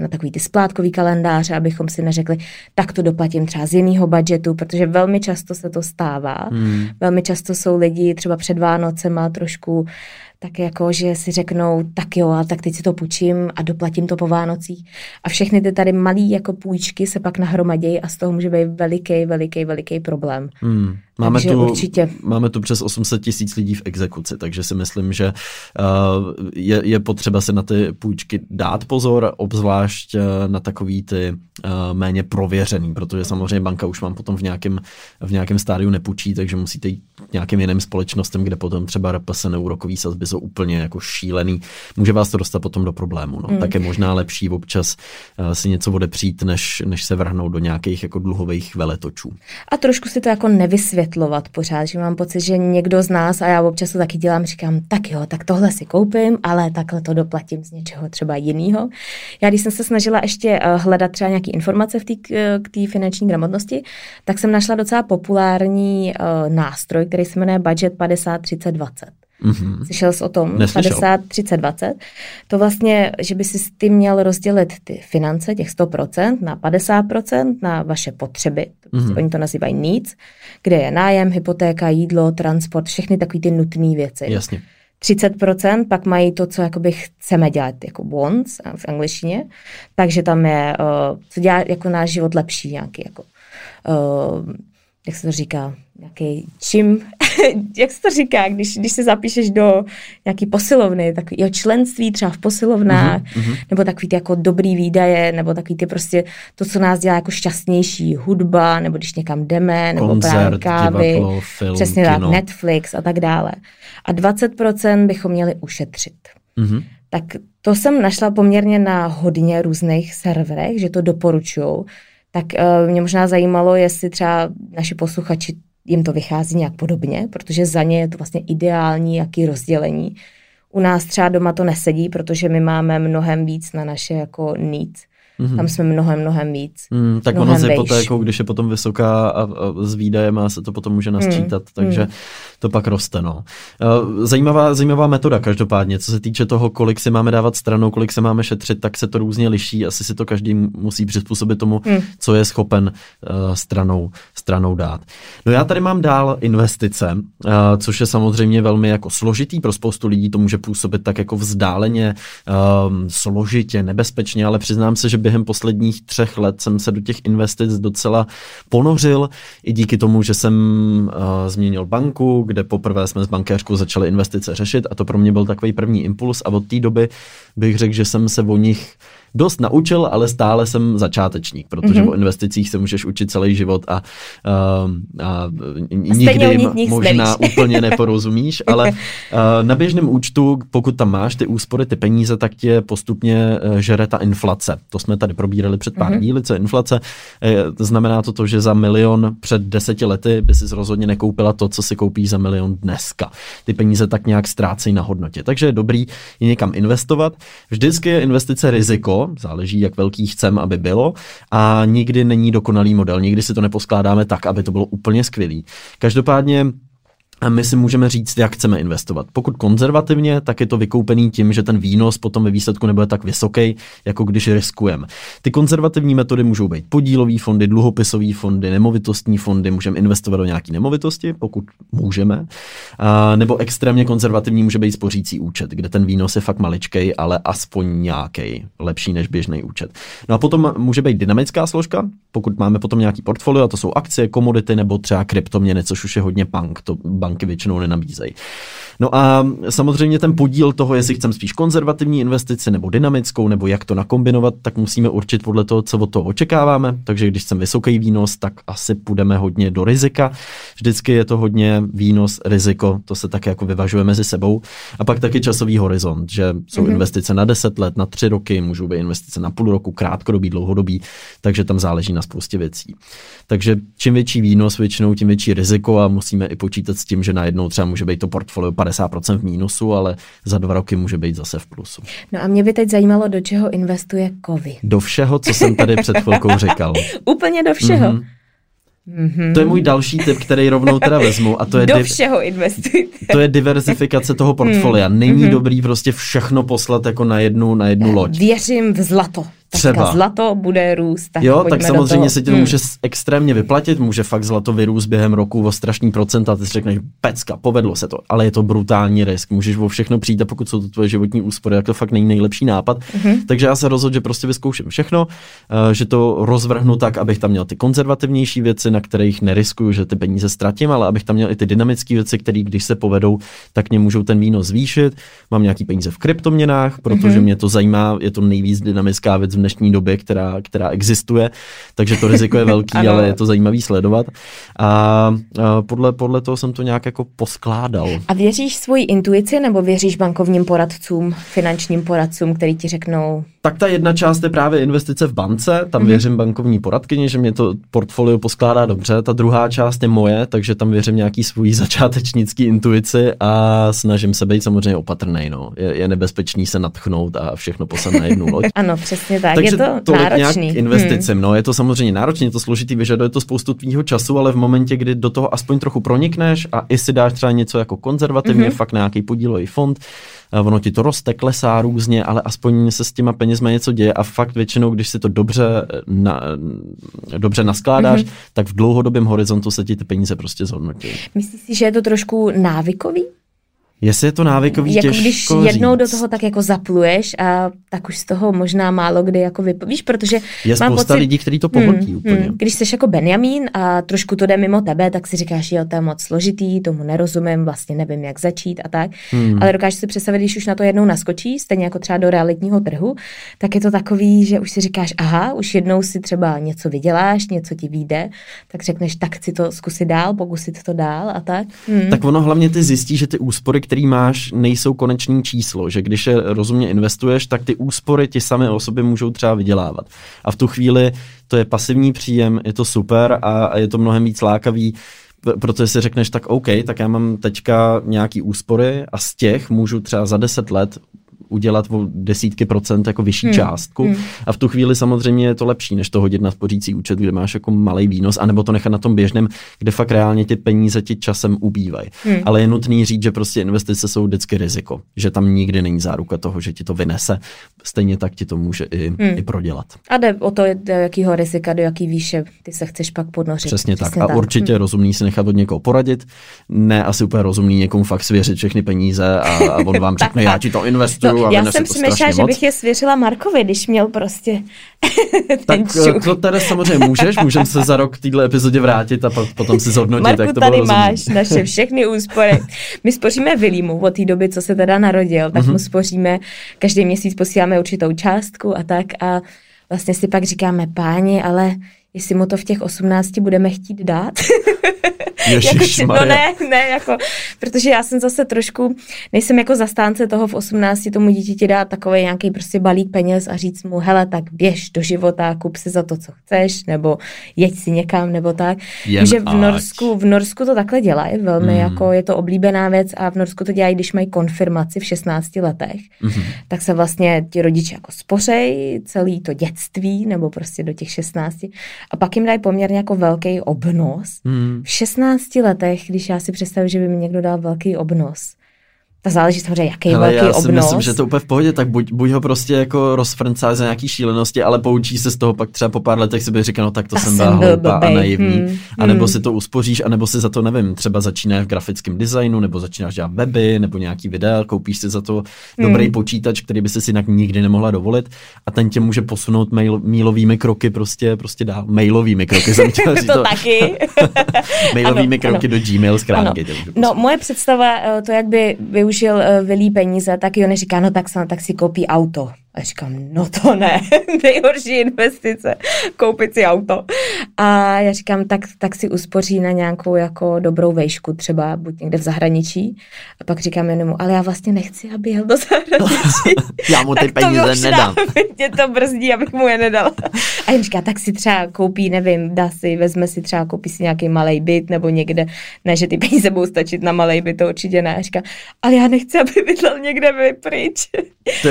na takový ty splátkový kalendáře, abychom si neřekli, tak to doplatím třeba z jiného budžetu, protože velmi často se to stává. Hmm. Velmi často jsou lidi třeba před Vánocema trošku tak jako, že si řeknou, tak jo, a tak teď si to půjčím a doplatím to po Vánocích. A všechny ty tady malý jako půjčky se pak nahromadějí a z toho může být veliký problém. Hmm. Máme tu přes 800 000 lidí v exekuci, takže si myslím, že je potřeba se na ty půjčky dát pozor, obzvlášť na takový ty méně prověřený, protože samozřejmě banka už vám potom v nějakém stádiu nepůjčí, takže musíte jít nějakým jiným společnostem, kde potom třeba RPS neúrokový sazby jsou úplně jako šílený. Může vás to dostat potom do problému. No. Tak je možná lepší občas si něco odepřít, než se vrhnout do nějakých jako dluhových veletočů. A trošku si to jako nevysvětlovat pořád, že mám pocit, že někdo z nás, a já občas to taky dělám, říkám, tak jo, tak tohle si koupím, ale takhle to doplatím z něčeho třeba jiného. Já když jsem se snažila ještě hledat třeba nějaký informace k té finanční gramotnosti, tak jsem našla docela populární nástroj, který se jmenuje Budget 50-30-20. Mm-hmm. Slyšel jsi o tom? 50-30-20. To vlastně, že by si ty měl rozdělit ty finance, těch 100%, na 50% na vaše potřeby. Mm-hmm. Oni to nazývají needs, kde je nájem, hypotéka, jídlo, transport, všechny takový ty nutné věci. Jasně. 30% pak mají to, co jakoby chceme dělat, jako wants v angličtině. Takže tam je, co dělá jako náš život lepší, nějaký jako, jak se to říká, nějaký čím, jak se to říká, když se zapíšeš do nějaký posilovny, tak jeho členství třeba v posilovnách, nebo takový ty jako dobrý výdaje, nebo takový ty prostě to, co nás dělá jako šťastnější, hudba, nebo když někam jdeme, nebo koncert, právě divadlo, film, přesně tak, Netflix a tak dále. A 20% bychom měli ušetřit. Mm-hmm. Tak to jsem našla poměrně na hodně různých serverech, že to doporučujou. Tak mě možná zajímalo, jestli třeba naši posluchači jim to vychází nějak podobně, protože za ně je to vlastně ideální jaký rozdělení. U nás třeba doma to nesedí, protože my máme mnohem víc na naše jako needs. Mm-hmm. Tam jsme mnohem víc. Tak ono s hypotékou, když je potom vysoká a s výdajem se to potom může nasčítat, takže to pak roste. No. Zajímavá metoda každopádně, co se týče toho, kolik si máme dávat stranou, kolik se máme šetřit, tak se to různě liší, asi si to každý musí přizpůsobit tomu, co je schopen stranou dát. No já tady mám dál investice, což je samozřejmě velmi jako složitý pro spoustu lidí, to může působit tak jako vzdáleně, složitě, nebezpečně, ale přiznám se, že během posledních 3 let jsem se do těch investic docela ponořil i díky tomu, že jsem změnil banku, kde poprvé jsme s bankéřkou začali investice řešit a to pro mě byl takový první impuls a od té doby bych řekl, že jsem se o nich dost naučil, ale stále jsem začátečník, protože o investicích se můžeš učit celý život a nikdy jim možná úplně neporozumíš, ale na běžném účtu, pokud tam máš ty úspory, ty peníze, tak tě postupně žere ta inflace. To jsme tady probírali před pár díly, co je inflace. Znamená to, že za 1 000 000 před 10 lety by si rozhodně nekoupila to, co si koupíš za 1 000 000 dneska. Ty peníze tak nějak ztrácejí na hodnotě. Takže je dobrý je někam investovat. Vždycky je investice riziko, záleží, jak velký chcem, aby bylo a nikdy není dokonalý model, nikdy si to neposkládáme tak, aby to bylo úplně skvělý. Každopádně my si můžeme říct, jak chceme investovat. Pokud konzervativně, tak je to vykoupený tím, že ten výnos potom ve výsledku nebude tak vysoký, jako když riskujeme. Ty konzervativní metody můžou být podílové fondy, dluhopisové fondy, nemovitostní fondy, můžeme investovat do nějaké nemovitosti, pokud můžeme. Nebo extrémně konzervativní může být spořící účet, kde ten výnos je fakt maličkej, ale aspoň nějaký, lepší než běžný účet. No a potom může být dynamická složka, pokud máme potom nějaký portfolio, a to jsou akcie, komodity nebo třeba kryptoměny, což už je hodně punk, to banky většinou nenabízejí. No a samozřejmě ten podíl toho, jestli chceme spíš konzervativní investici nebo dynamickou, nebo jak to nakombinovat, tak musíme určit podle toho, co od toho očekáváme. Takže když chceme vysoký výnos, tak asi půjdeme hodně do rizika. Vždycky je to hodně výnos, riziko, to se tak jako vyvažuje mezi sebou. A pak taky časový horizont, že jsou investice na 10 let, na 3 roky, můžou být investice na půl roku, krátkodobí, dlouhodobí, takže tam záleží na spoustě věcí. Takže čím větší výnos, většinou tím větší riziko a musíme i počítat s tím, tím, že najednou třeba může být to portfolio 50% v mínusu, ale za 2 roky může být zase v plusu. No a mě by teď zajímalo, do čeho investuje Kovy. Do všeho, co jsem tady před chvilkou říkal. Úplně do všeho. Mm-hmm. Mm-hmm. To je můj další tip, který rovnou teda vezmu, a to je diverzifikace toho portfolia. Není dobrý prostě všechno poslat jako na jednu loď. Věřím v zlato. Třeba. Zlato bude růst. Tak jo, tak samozřejmě se ti to může extrémně vyplatit, může fakt zlato vyrůst během roku o strašný procenta, ty si řekneš, pecka, povedlo se to, ale je to brutální risk, můžeš o všechno přijít a pokud jsou to tvoje životní úspory, tak to fakt není nejlepší nápad. Mm-hmm. Takže já se rozhodl, že prostě vyzkouším všechno, že to rozvrhnu tak, abych tam měl ty konzervativnější věci, na kterých neriskuju, že ty peníze ztratím, ale abych tam měl i ty dynamické věci, které když se povedou, tak mě můžou ten výnos zvýšit. Mám nějaký peníze v kryptoměnách, protože mě to zajímá, je to nejvíc dynamická věc v dnešní době, která existuje, takže to riziko je velký, ale je to zajímavý sledovat. A podle toho jsem to nějak jako poskládal. A věříš svoji intuici, nebo věříš bankovním poradcům, finančním poradcům, který ti řeknou? Tak ta jedna část je právě investice v bance, tam věřím bankovní poradkyni, že mě to portfolio poskládá dobře, ta druhá část je moje, takže tam věřím nějaký svůj začátečnický intuici a snažím se být samozřejmě opatrnej, no. Je nebezpečný se natchnout a všechno poslat na jednu loď. Ano, přesně tak. Takže je to náročný. Nějak investicím, no, je to samozřejmě náročný, je to složitý, vyžaduje to spoustu tvýho času, ale v momentě, kdy do toho aspoň trochu pronikneš a i si dáš třeba něco jako konzervativně, fakt nějaký podílový fond, ono ti to roste, klesá různě, ale aspoň se s těma penězma něco děje a fakt většinou, když si to dobře naskládáš, tak v dlouhodobém horizontu se ti ty peníze prostě zhodnotí. Myslíš si, že je to trošku návykový? Jestli je to návykový, těžko říct. Jako když jednou do toho tak jako zapluješ a tak už z toho možná málo kdy jako vypovíš, protože je mám spousta lidí, kteří to pohltí úplně. Když jsi jako Benjamin a trošku to jde mimo tebe, tak si říkáš, jo, to je moc složitý, tomu nerozumím, vlastně nevím, jak začít a tak. Ale dokážeš si představit, když už na to jednou naskočí, stejně jako třeba do realitního trhu, tak je to takový, že už si říkáš, aha, už jednou si třeba něco vyděláš, něco ti vyjde, tak řekneš, tak si to zkusit dál, pokusit to dál a tak. Tak ono hlavně ty zjistí, že ty úspory, který máš, nejsou konečný číslo, že když je rozumně investuješ, tak ty úspory ti samé osoby můžou třeba vydělávat. A v tu chvíli to je pasivní příjem, je to super a je to mnohem víc lákavý, protože si řekneš, tak OK, tak já mám teďka nějaký úspory a z těch můžu třeba za 10 let udělat o 10% jako vyšší částku. A v tu chvíli samozřejmě je to lepší, než to hodit na spořící účet, kde máš jako malej výnos, anebo to nechat na tom běžném, kde fakt reálně ty peníze ti časem ubývají. Ale je nutný říct, že prostě investice jsou vždycky riziko, že tam nikdy není záruka toho, že ti to vynese. Stejně tak ti to může i prodělat. A jde o to, do jakého rizika, do jaký výše ty se chceš pak podnořit. Přesně tak. A určitě rozumný si nechat od někoho poradit. Ne, asi úplně rozumný někomu fakt svěřit všechny peníze a on vám řekne, já ti to investuju. Já jsem přemýšlela, že bych je svěřila Markovi, když měl prostě ten čuk. To teda samozřejmě můžeme se za rok k této epizodě vrátit a potom si zhodnotit, Marku, jak to bylo rozumné. Marku, tady máš naše všechny úspory. My spoříme Vilímu od té doby, co se teda narodil, tak mu spoříme, každý měsíc posíláme určitou částku a tak a vlastně si pak říkáme, páni, ale jestli mu to v těch 18 budeme chtít dát. Ježišmarja. Protože já jsem zase trošku, nejsem jako zastánce toho v 18 tomu dítěti dát takový nějaký prostě balík peněz a říct mu, hele, tak běž do života, kup si za to, co chceš, nebo jeď si někam, nebo tak. Takže v Norsku to takhle dělají, velmi jako je to oblíbená věc a v Norsku to dělají, když mají konfirmaci v 16 letech, tak se vlastně ti rodiče jako spořej celý to dětství, nebo prostě do těch 16 a pak jim dají poměrně jako velký obnos. V 16 letech, když já si představím, že by mi někdo dal velký obnos, ta záleží samozřejmě, jaký velký obnos. Já si myslím, že to úplně v pohodě, tak buď ho prostě jako rozfrncáš za nějaký šílenosti, ale poučí se z toho pak třeba po pár letech si by říkal, no tak to jsem byla hloupá a naivní. A nebo si to uspoříš, anebo si za to, nevím, třeba začínáš v grafickém designu, nebo začínáš dělat weby, nebo nějaký videa, koupíš si za to dobrý počítač, který by si jinak nikdy nemohla dovolit a ten tě může posunout mailovými kroky prostě dá mailovými kroky. To taky. Mailovými kroky do Gmail schránky. No, moje představa to, jak by využil Vilí peníze, tak Jone říká, no tak si koupí auto. A říkám, no to ne, nejhorší investice, koupit si auto. A já říkám, tak si uspoří na nějakou jako dobrou vejšku, třeba buď někde v zahraničí. A pak říkám jenom, ale já vlastně nechci, aby jel do zahraničí. Já mu ty peníze nedám. Mě to brzdí, abych mu je nedala. A jen říká, tak si třeba koupí, nevím, vezme si nějaký malej byt, nebo někde, ne, že ty peníze budou stačit na malej byt, to určitě ne. A říká, ale já nechci, aby bydlel někde pryč.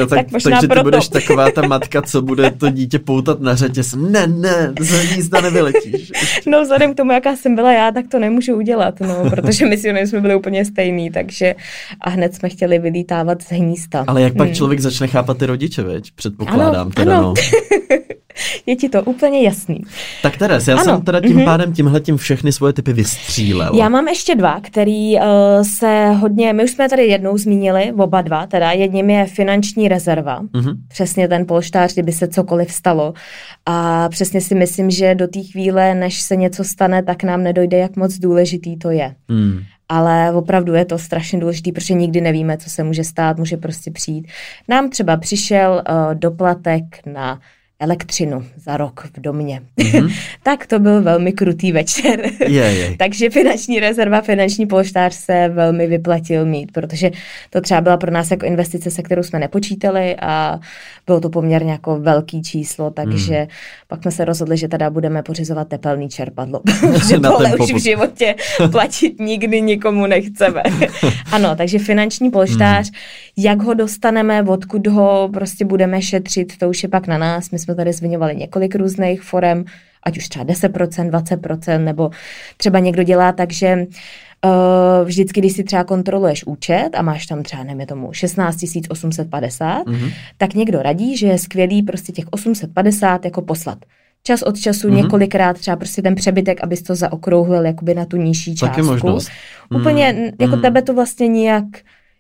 Tak možná proto. Budeš taková ta matka, co bude to dítě poutat na řetěz. Ne, z nízda nevyletíš. No vzhledem k tomu, jaká jsem byla já, tak to nemůžu udělat, no, protože my si jsme byli úplně stejný, takže a hned jsme chtěli vylítávat z hnízda. Ale jak pak člověk začne chápat ty rodiče, veď? Předpokládám. Ano. Je ti to úplně jasný. Tak Teres, já jsem teda tím pádem tímhletím všechny svoje typy vystřílel. Já mám ještě dva, který se hodně, my už jsme tady jednou zmínili, oba dva, teda jedním je finanční rezerva. Mm-hmm. Přesně ten polštář, kdyby se cokoliv stalo. A přesně si myslím, že do té chvíle, než se něco stane, tak nám nedojde, jak moc důležitý to je. Mm. Ale opravdu je to strašně důležitý, protože nikdy nevíme, co se může stát, může prostě přijít. Nám třeba přišel doplatek na elektřinu za rok v domě. Mm-hmm. Tak to byl velmi krutý večer. Takže finanční rezerva, finanční polštář se velmi vyplatil mít, protože to třeba byla pro nás jako investice, se kterou jsme nepočítali a bylo to poměrně jako velký číslo, takže pak jsme se rozhodli, že teda budeme pořizovat tepelný čerpadlo, protože tohle už v životě platit nikdy nikomu nechceme. Ano, takže finanční polštář, jak ho dostaneme, odkud ho prostě budeme šetřit, to už je pak na nás. My jsme tady zmiňovali několik různých forem, ať už třeba 10%, 20%, nebo třeba někdo dělá tak, že vždycky, když si třeba kontroluješ účet a máš tam třeba, nevím tomu, 16 850, tak někdo radí, že je skvělý prostě těch 850 jako poslat. Čas od času několikrát třeba prostě ten přebytek, abys to zaokrouhlil jakoby na tu nižší částku. Taky možnost. Úplně jako tebe to vlastně nijak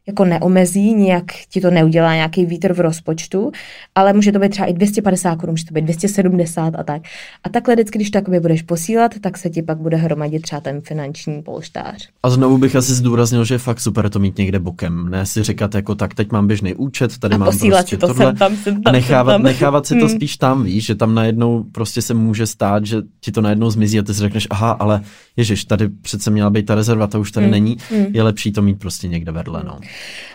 jako neomezí, nijak ti to neudělá nějaký vítr v rozpočtu, ale může to být třeba i 250 Kč, může to být 270 a tak. A takhle vždycky, když to budeš posílat, tak se ti pak bude hromadit třeba ten finanční polštář. A znovu bych asi zdůraznil, že je fakt super to mít někde bokem. Ne si říkat jako tak, teď mám běžný účet, tady a mám prostě to tohle. Sem tam, nechávat si to spíš tam, víš, že tam najednou prostě se může stát, že ti to najednou zmizí a ty si řekneš, aha, ale ježiš, tady přece měla být ta rezerva, ta už tady není. Je lepší to mít prostě někde vedle, no.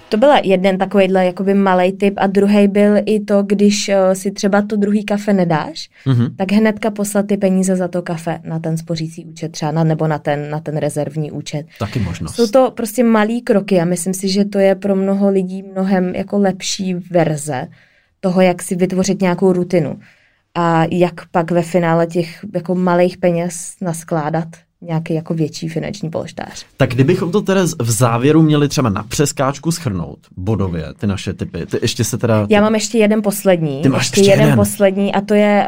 To byl jeden takovejhle jakoby malej tip a druhý byl i to, když si třeba to druhý kafe nedáš, tak hnedka poslat ty peníze za to kafe na ten spořící účet třeba, nebo na ten rezervní účet. Taky možnost. Jsou to prostě malý kroky a myslím si, že to je pro mnoho lidí mnohem jako lepší verze toho, jak si vytvořit nějakou rutinu a jak pak ve finále těch jako malých peněz naskládat nějaký jako větší finanční polštář. Tak kdybychom to teda v závěru měli třeba na přeskáčku shrnout bodově ty naše tipy. Já mám ještě jeden poslední. Ty máš ještě jeden poslední a to je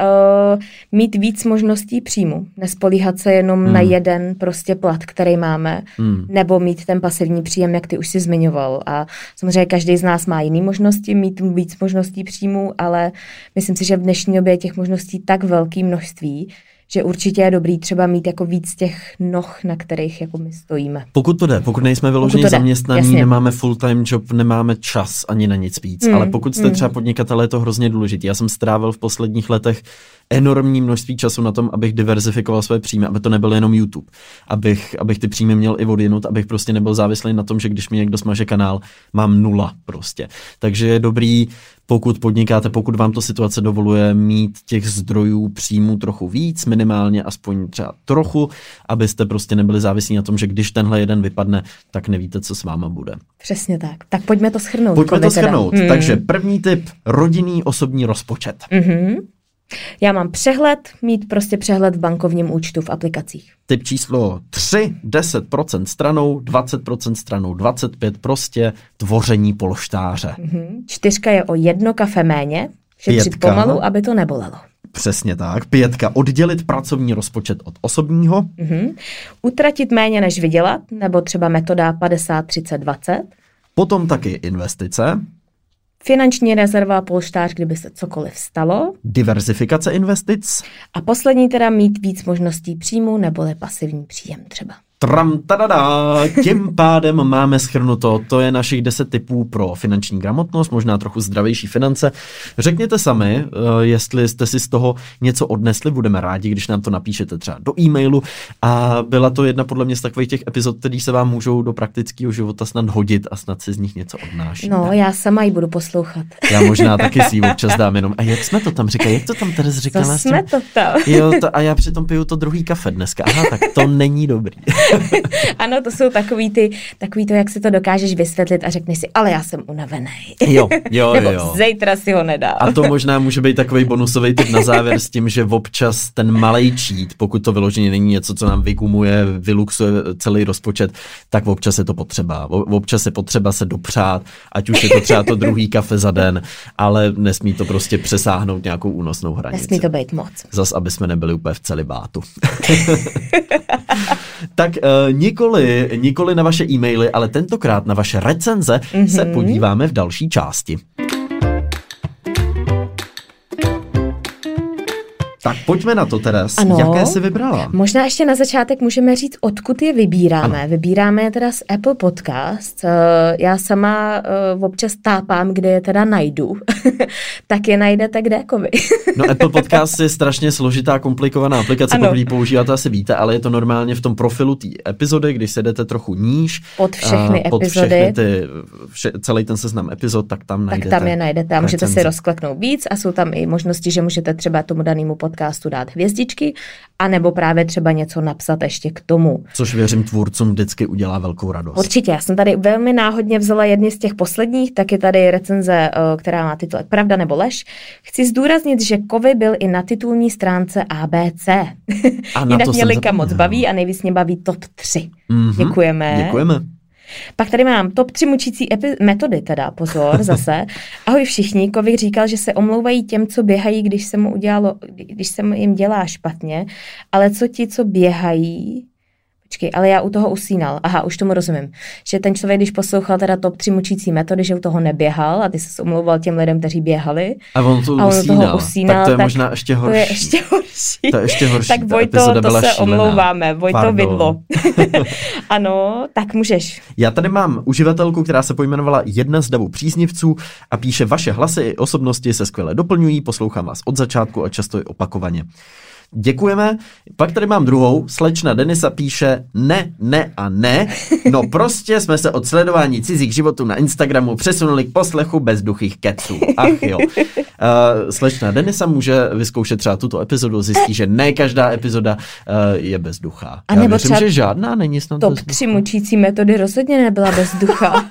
mít víc možností příjmu. Nespolíhat se jenom na jeden prostě plat, který máme, nebo mít ten pasivní příjem, jak ty už si zmiňoval. A samozřejmě každý z nás má jiné možnosti, mít víc možností příjmu, ale myslím si, že v dnešní době je těch možností tak velké množství, že určitě je dobrý třeba mít jako víc těch noh, na kterých jako my stojíme. Pokud to jde, pokud nejsme vyloženě zaměstnaní, nemáme full-time job, nemáme čas ani na nic víc, ale pokud jste třeba podnikatelé, je to hrozně důležité. Já jsem strávil v posledních letech enormní množství času na tom, abych diverzifikoval své příjmy, aby to nebyl jenom YouTube, abych ty příjmy měl i odjenut, abych prostě nebyl závislý na tom, že když mi někdo smaže kanál, mám nula prostě. Takže je dobrý, pokud podnikáte, pokud vám to situace dovoluje, mít těch zdrojů příjmů trochu víc, minimálně aspoň třeba trochu, abyste prostě nebyli závislí na tom, že když tenhle jeden vypadne, tak nevíte, co s váma bude. Přesně tak. Tak pojďme to shrnout. Takže první tip, rodinný osobní rozpočet. Mm-hmm. Já mám mít přehled v bankovním účtu v aplikacích. Tip číslo 3, 10% stranou, 20% stranou, 25% prostě tvoření polštáře. 4 je o jedno kafe méně, šetřit pomalu, aby to nebolelo. Přesně tak. 5, oddělit pracovní rozpočet od osobního. Utratit méně, než vydělat, nebo třeba metoda 50-30-20. Potom taky investice. Finanční rezerva a polštář, kdyby se cokoliv stalo. Diverzifikace investic. A poslední teda mít víc možností příjmu neboli pasivní příjem třeba. Tram, tadadá, tím pádem máme shrnuto. To je našich 10 tipů pro finanční gramotnost, možná trochu zdravější finance. Řekněte sami, jestli jste si z toho něco odnesli, budeme rádi, když nám to napíšete třeba do e-mailu. A byla to jedna podle mě z takových těch epizod, který se vám můžou do praktického života snad hodit a snad si z nich něco odnášíte. No, já sama ji budu poslouchat. Já možná taky si ji občas dám jenom. A jak jsme to tam říkali? Jak to tam Teres říkala? To jsme to tam. Jo, to, a já přitom piju to druhý kafe dneska. Aha, tak to není dobrý. Ano, to jsou takový to, jak si to dokážeš vysvětlit a řekneš si, ale já jsem unavený. Jo. Nebo zejtra si ho nedám. A to možná může být takový bonusový tip na závěr s tím, že občas ten malej cheat, pokud to vyloženě není něco, co nám vykumuje, vyluxuje celý rozpočet, tak občas je to potřeba. Občas je potřeba se dopřát, ať už je to třeba to druhý kafe za den, ale nesmí to prostě přesáhnout nějakou únosnou hranici. Nesmí to být moc. Zas, aby jsme nebyli úplně v celibátu. Tak nikoli na vaše e-maily, ale tentokrát na vaše recenze se podíváme v další části. Tak pojďme na to, Teres. Ano. Jaké jsi vybrala? Možná ještě na začátek můžeme říct, odkud je vybíráme. Ano. Vybíráme je teda z Apple Podcast. Já sama občas tápám, kde je teda najdu. Tak je najdete kdekovi. No, Apple Podcast je strašně složitá, komplikovaná aplikace, pokud ji používáte, asi víte, ale je to normálně v tom profilu té epizody, když se jdete trochu níž. Celý ten seznam epizod, tak tam najdete. Tak tam je najdete a můžete si rozkliknout víc a jsou tam i možnosti, že můžete třeba tomu danému podcastu dát hvězdičky, anebo právě třeba něco napsat ještě k tomu. Což věřím tvůrcům vždycky udělá velkou radost. Určitě, já jsem tady velmi náhodně vzala jedny z těch posledních, tak je tady recenze, která má titul Pravda nebo lež. Chci zdůraznit, že kovy byl i na titulní stránce ABC. A jinak mě Linka moc baví a nejvíc mě baví top 3. Mm-hmm. Děkujeme. Pak tady mám top 3 mučící metody, teda pozor zase. Ahoj všichni, Kovy říkal, že se omlouvají těm, co běhají, když se jim dělá špatně, ale co ti, co běhají... Počkej, ale já u toho usínal. Aha, už tomu rozumím. Že ten člověk, když poslouchal teda top 3 mučící metody, že u toho neběhal a ty se omlouval těm lidem, kteří běhali. A on to usínal. Tak to je možná ještě horší. To je ještě horší. Tak Vojto, to se omlouváme. Vojto vidlo. Ano, tak můžeš. Já tady mám uživatelku, která se pojmenovala Jedna z davů příznivců a píše: vaše hlasy i osobnosti se skvěle doplňují, poslouchám vás od začátku a často i opakovaně. Děkujeme. Pak tady mám druhou. Slečna Denisa píše: ne. No prostě jsme se od sledování cizích životů na Instagramu přesunuli k poslechu bezduchých keců. Ach jo. Slečna Denisa může vyzkoušet třeba tuto epizodu, zjistí, že ne každá epizoda je bezduchá. A nebo třeba že žádná není snad top 3 mučící metody rozhodně nebyla bezduchá.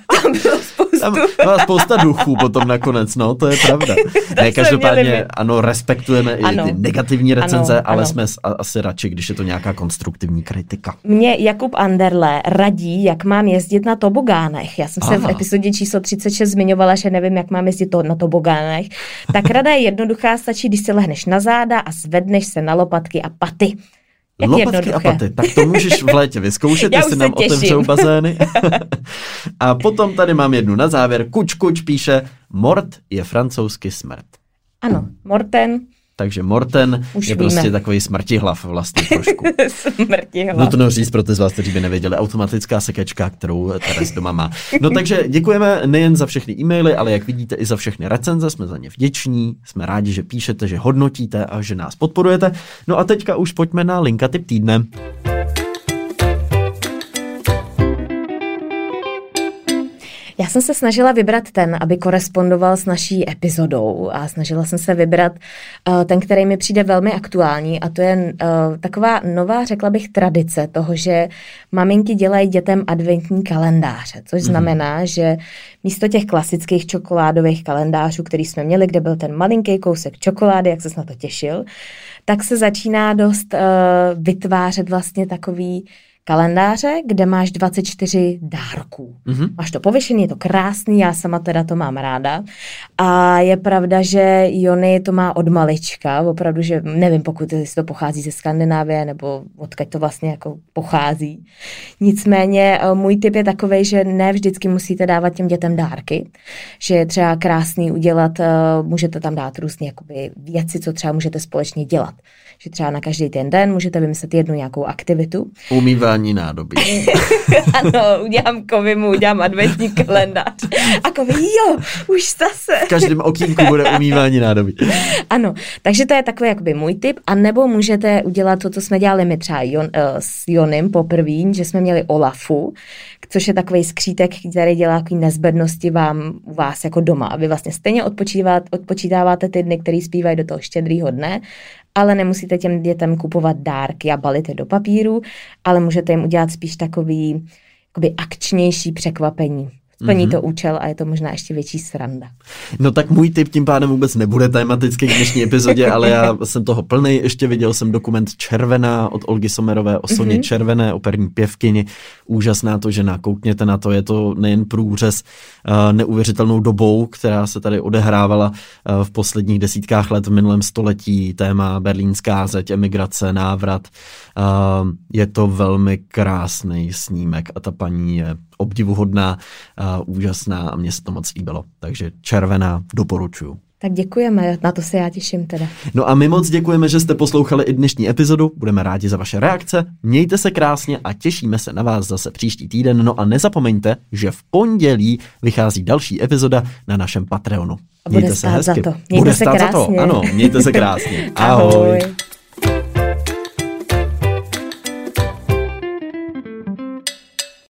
Tam byla spousta duchů potom nakonec, no, to je pravda. Ne, každopádně, ano, respektujeme i ty negativní recenze, ale jsme asi radši, když je to nějaká konstruktivní kritika. Mě Jakub Anderle radí, jak mám jezdit na tobogánech. Já jsem se v epizodě číslo 36 zmiňovala, že nevím, jak mám jezdit na tobogánech. Tak rada je jednoduchá, stačí, když si lehneš na záda a zvedneš se na lopatky a paty. Lopatky a paty, tak to můžeš v létě vyzkoušet, jestli nám otevřou bazény. A potom tady mám jednu na závěr. Kuč píše: mort je francouzsky smrt. Ano, Morten. Takže Morten už je víme. Prostě takový smrtihlav vlastně trošku. Smrtihlav. Nutno říct pro ty z vás, kteří by nevěděli, automatická sekečka, kterou Teres doma má. No takže děkujeme nejen za všechny e-maily, ale jak vidíte i za všechny recenze, jsme za ně vděční, jsme rádi, že píšete, že hodnotíte a že nás podporujete. No a teďka už pojďme na Linka tip týdne. Já jsem se snažila vybrat ten, aby korespondoval s naší epizodou, a snažila jsem se vybrat ten, který mi přijde velmi aktuální, a to je taková nová, řekla bych, tradice toho, že maminky dělají dětem adventní kalendáře, což znamená, že místo těch klasických čokoládových kalendářů, který jsme měli, kde byl ten malinký kousek čokolády, jak ses na to těšil, tak se začíná dost vytvářet vlastně takový kalendáře, kde máš 24 dárků. Mm-hmm. Máš to pověšený, je to krásný, já sama teda to mám ráda. A je pravda, že Jony to má od malička, opravdu, že nevím, pokud to pochází ze Skandinávie, nebo odkud to vlastně jako pochází. Nicméně můj tip je takovej, že ne vždycky musíte dávat těm dětem dárky, že je třeba krásný udělat, můžete tam dát různé jakoby věci, co třeba můžete společně dělat. Že třeba na každý ten den můžete vymyslet jednu nějakou aktivitu. Umývání reklamní nádobí. Ano, udělám Kovy, mu udělám adventní kalendář. A Kovy, jo, už zase. V každém okýnku bude umývání nádobí. Ano, takže to je takový jakoby můj tip. A nebo můžete udělat to, co jsme dělali my třeba s Jonem poprvé, že jsme měli Olafu, což je takový skřítek, který dělá takový nezbednosti vám u vás jako doma. A vy vlastně stejně odpočítáváte ty dny, který zpívají do toho štědrýho dne, ale nemusíte těm dětem kupovat dárky a balit je do papíru, ale můžete jim udělat spíš takový jakoby akčnější překvapení. Splní to účel a je to možná ještě větší sranda. No tak můj tip tím pádem vůbec nebude tematický v dnešní epizodě, ale já jsem toho plnej. Ještě viděl jsem dokument Červená od Olgy Sommerové o Soně Červené, operní pěvkyni. Úžasná to žena, koukněte na to. Je to nejen průřez neuvěřitelnou dobou, která se tady odehrávala v posledních desítkách let v minulém století. Téma berlínská zeď, emigrace, návrat. Je to velmi krásný snímek a ta paní je obdivuhodná, úžasná a mně se to moc líbilo. Takže Červená doporučuju. Tak děkujeme, na to se já těším teda. No a my moc děkujeme, že jste poslouchali i dnešní epizodu, budeme rádi za vaše reakce, mějte se krásně a těšíme se na vás zase příští týden. No a nezapomeňte, že v pondělí vychází další epizoda na našem Patreonu. Mějte se hezky. Bude stát za to. Ano, mějte se krásně. Ahoj.